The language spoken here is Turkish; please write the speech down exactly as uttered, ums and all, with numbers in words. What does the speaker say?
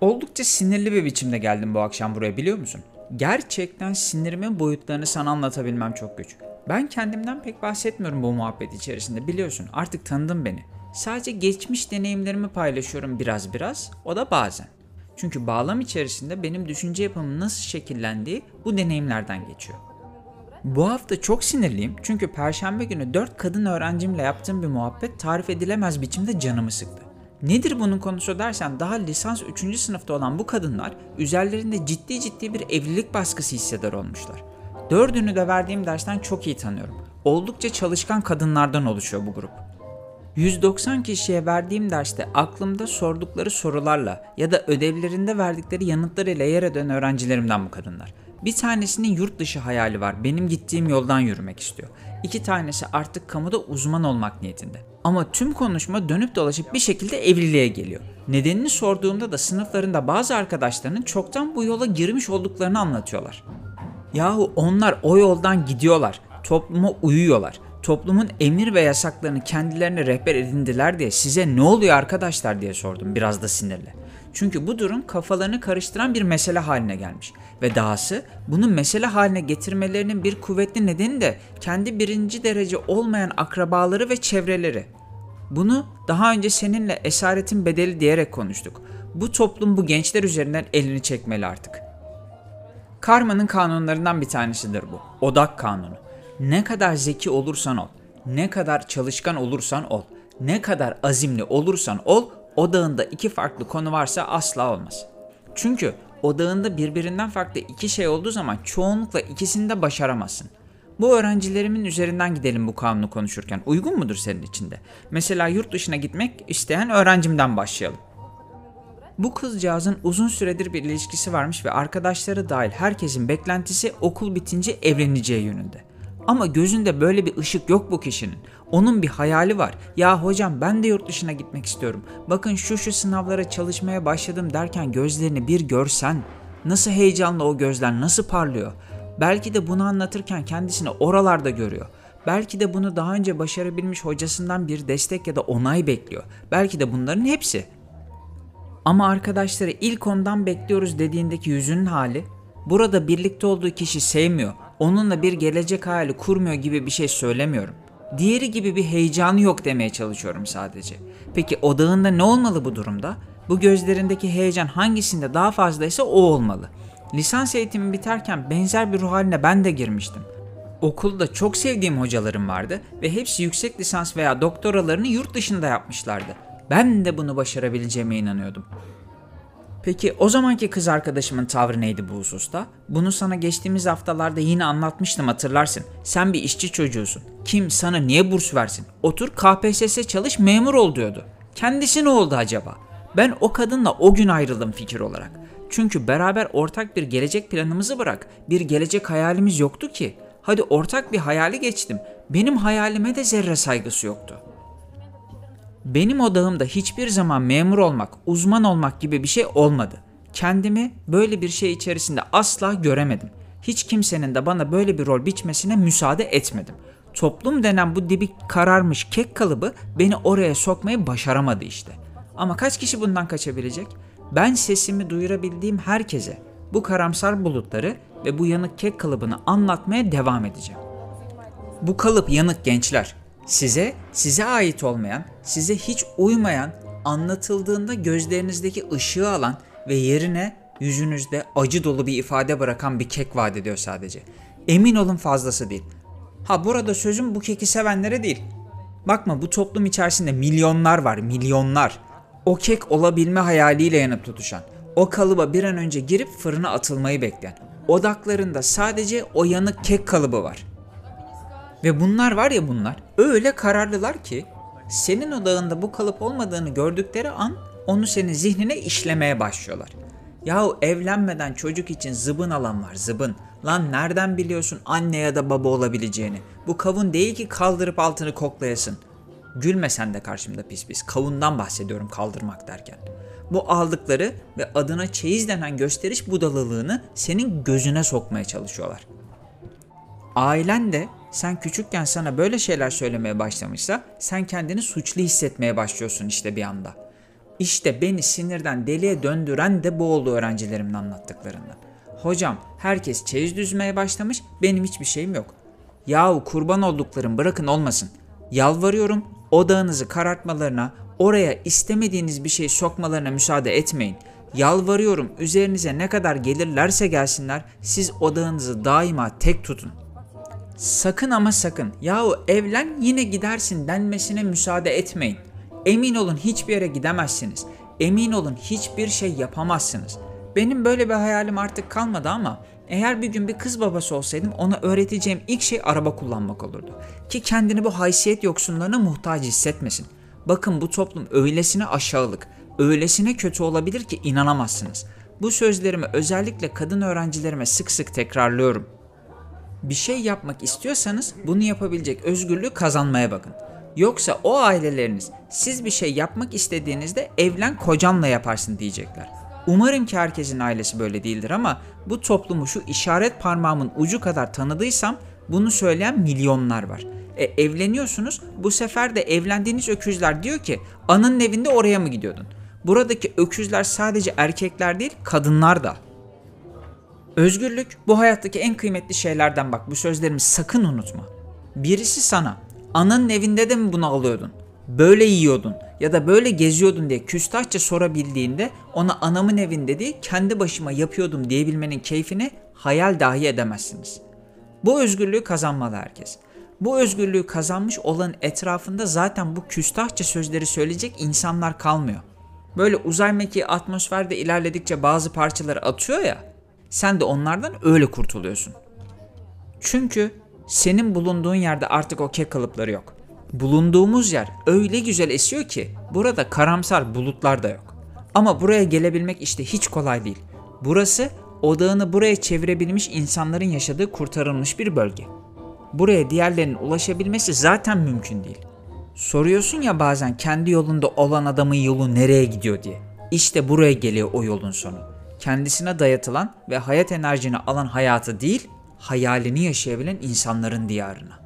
Oldukça sinirli bir biçimde geldim bu akşam buraya, biliyor musun? Gerçekten sinirimin boyutlarını sana anlatabilmem çok güç. Ben kendimden pek bahsetmiyorum bu muhabbet içerisinde, biliyorsun. Artık tanıdın beni. Sadece geçmiş deneyimlerimi paylaşıyorum biraz biraz, o da bazen. Çünkü bağlam içerisinde benim düşünce yapımın nasıl şekillendiği bu deneyimlerden geçiyor. Bu hafta çok sinirliyim çünkü Perşembe günü dört kadın öğrencimle yaptığım bir muhabbet tarif edilemez biçimde canımı sıktı. Nedir bunun konusu dersen, daha lisans üçüncü sınıfta olan bu kadınlar üzerlerinde ciddi ciddi bir evlilik baskısı hisseder olmuşlar. Dördünü de verdiğim dersten çok iyi tanıyorum. Oldukça çalışkan kadınlardan oluşuyor bu grup. yüz doksan kişiye verdiğim derste aklımda sordukları sorularla ya da ödevlerinde verdikleri yanıtlarıyla yere dönen öğrencilerimden bu kadınlar. Bir tanesinin yurt dışı hayali var, benim gittiğim yoldan yürümek istiyor. İki tanesi artık kamuda uzman olmak niyetinde. Ama tüm konuşma dönüp dolaşıp bir şekilde evliliğe geliyor. Nedenini sorduğumda da sınıflarında bazı arkadaşlarının çoktan bu yola girmiş olduklarını anlatıyorlar. Yahu onlar o yoldan gidiyorlar, topluma uyuyorlar. Toplumun emir ve yasaklarını kendilerine rehber edindiler diye size ne oluyor arkadaşlar diye sordum biraz da sinirle. Çünkü bu durum kafalarını karıştıran bir mesele haline gelmiş ve dahası bunu mesele haline getirmelerinin bir kuvvetli nedeni de kendi birinci derece olmayan akrabaları ve çevreleri. Bunu daha önce seninle esaretin bedeli diyerek konuştuk. Bu toplum bu gençler üzerinden elini çekmeli artık. Karma'nın kanunlarından bir tanesidir bu. Odak kanunu. Ne kadar zeki olursan ol, ne kadar çalışkan olursan ol, ne kadar azimli olursan ol, odağında iki farklı konu varsa asla olmaz. Çünkü odağında birbirinden farklı iki şey olduğu zaman çoğunlukla ikisini de başaramazsın. Bu öğrencilerimin üzerinden gidelim bu kanunu konuşurken. Uygun mudur senin için de? Mesela yurt dışına gitmek isteyen öğrencimden başlayalım. Bu kızcağızın uzun süredir bir ilişkisi varmış ve arkadaşları dahil herkesin beklentisi okul bitince evleneceği yönünde. Ama gözünde böyle bir ışık yok bu kişinin. Onun bir hayali var. Ya hocam ben de yurt dışına gitmek istiyorum. Bakın şu şu sınavlara çalışmaya başladım derken gözlerini bir görsen. Nasıl heyecanlı o gözler, nasıl parlıyor. Belki de bunu anlatırken kendisini oralarda görüyor. Belki de bunu daha önce başarabilmiş hocasından bir destek ya da onay bekliyor. Belki de bunların hepsi. Ama arkadaşları ilk ondan bekliyoruz dediğindeki yüzünün hali, burada birlikte olduğu kişi sevmiyor, onunla bir gelecek hayali kurmuyor gibi bir şey söylemiyorum. Diğeri gibi bir heyecanı yok demeye çalışıyorum sadece. Peki odağında ne olmalı bu durumda? Bu gözlerindeki heyecan hangisinde daha fazlaysa o olmalı. Lisans eğitimi biterken benzer bir ruh haline ben de girmiştim. Okulda çok sevdiğim hocalarım vardı ve hepsi yüksek lisans veya doktoralarını yurt dışında yapmışlardı. Ben de bunu başarabileceğime inanıyordum. Peki o zamanki kız arkadaşımın tavrı neydi bu hususta? Bunu sana geçtiğimiz haftalarda yine anlatmıştım, hatırlarsın. Sen bir işçi çocuğusun. Kim sana niye burs versin? Otur K P S S çalış, memur ol diyordu. Kendisi ne oldu acaba? Ben o kadınla o gün ayrıldım fikir olarak. Çünkü beraber ortak bir gelecek planımızı bırak, bir gelecek hayalimiz yoktu ki. Hadi ortak bir hayali geçtim. Benim hayalime de zerre saygısı yoktu. Benim odağımda hiçbir zaman memur olmak, uzman olmak gibi bir şey olmadı. Kendimi böyle bir şey içerisinde asla göremedim. Hiç kimsenin de bana böyle bir rol biçmesine müsaade etmedim. Toplum denen bu dibi kararmış kek kalıbı beni oraya sokmayı başaramadı işte. Ama kaç kişi bundan kaçabilecek? Ben sesimi duyurabildiğim herkese bu karamsar bulutları ve bu yanık kek kalıbını anlatmaya devam edeceğim. Bu kalıp yanık gençler. Size, size ait olmayan, size hiç uymayan, anlatıldığında gözlerinizdeki ışığı alan ve yerine yüzünüzde acı dolu bir ifade bırakan bir kek vaat ediyor sadece. Emin olun fazlası değil. Ha burada sözüm bu keki sevenlere değil. Bakma bu toplum içerisinde milyonlar var, milyonlar. O kek olabilme hayaliyle yanıp tutuşan, o kalıba bir an önce girip fırına atılmayı bekleyen, odaklarında sadece o yanık kek kalıbı var. Ve bunlar var ya bunlar, öyle kararlılar ki senin odağında bu kalıp olmadığını gördükleri an onu senin zihnine işlemeye başlıyorlar. Yahu evlenmeden çocuk için zıbın alan var, zıbın. Lan nereden biliyorsun anne ya da baba olabileceğini? Bu kavun değil ki kaldırıp altını koklayasın. Gülme sen de karşımda pis pis, kavundan bahsediyorum kaldırmak derken. Bu aldıkları ve adına çeyiz denen gösteriş budalılığını senin gözüne sokmaya çalışıyorlar. Ailen de sen küçükken sana böyle şeyler söylemeye başlamışsa sen kendini suçlu hissetmeye başlıyorsun işte bir anda. İşte beni sinirden deliye döndüren de bu oldu öğrencilerimin anlattıklarından. Hocam herkes çeyiz düzmeye başlamış, benim hiçbir şeyim yok. Yahu kurban olduklarım bırakın olmasın. Yalvarıyorum odağınızı karartmalarına, oraya istemediğiniz bir şey sokmalarına müsaade etmeyin. Yalvarıyorum üzerinize ne kadar gelirlerse gelsinler, siz odağınızı daima tek tutun. Sakın ama sakın yahu evlen yine gidersin denmesine müsaade etmeyin. Emin olun hiçbir yere gidemezsiniz. Emin olun hiçbir şey yapamazsınız. Benim böyle bir hayalim artık kalmadı ama eğer bir gün bir kız babası olsaydım ona öğreteceğim ilk şey araba kullanmak olurdu. Ki kendini bu haysiyet yoksunlarına muhtaç hissetmesin. Bakın bu toplum öylesine aşağılık, öylesine kötü olabilir ki inanamazsınız. Bu sözlerimi özellikle kadın öğrencilerime sık sık tekrarlıyorum. Bir şey yapmak istiyorsanız bunu yapabilecek özgürlüğü kazanmaya bakın. Yoksa o aileleriniz siz bir şey yapmak istediğinizde evlen kocanla yaparsın diyecekler. Umarım ki herkesin ailesi böyle değildir ama bu toplumu şu işaret parmağımın ucu kadar tanıdıysam bunu söyleyen milyonlar var. E, evleniyorsunuz, bu sefer de evlendiğiniz öküzler diyor ki ananın evinde oraya mı gidiyordun? Buradaki öküzler sadece erkekler değil, kadınlar da. Özgürlük bu hayattaki en kıymetli şeylerden, bak bu sözlerimi sakın unutma. Birisi sana ananın evinde de mi bunu alıyordun, böyle yiyordun ya da böyle geziyordun diye küstahça sorabildiğinde ona anamın evinde değil kendi başıma yapıyordum diyebilmenin keyfini hayal dahi edemezsiniz. Bu özgürlüğü kazanmalı herkes. Bu özgürlüğü kazanmış olanın etrafında zaten bu küstahça sözleri söyleyecek insanlar kalmıyor. Böyle uzay mekiği atmosferde ilerledikçe bazı parçaları atıyor ya, sen de onlardan öyle kurtuluyorsun. Çünkü senin bulunduğun yerde artık o kek kalıpları yok. Bulunduğumuz yer öyle güzel esiyor ki burada karamsar bulutlar da yok. Ama buraya gelebilmek işte hiç kolay değil. Burası odağını buraya çevirebilmiş insanların yaşadığı kurtarılmış bir bölge. Buraya diğerlerinin ulaşabilmesi zaten mümkün değil. Soruyorsun ya bazen kendi yolunda olan adamın yolu nereye gidiyor diye. İşte buraya geliyor o yolun sonu. Kendisine dayatılan ve hayat enerjini alan hayatı değil, hayalini yaşayabilen insanların diyarına.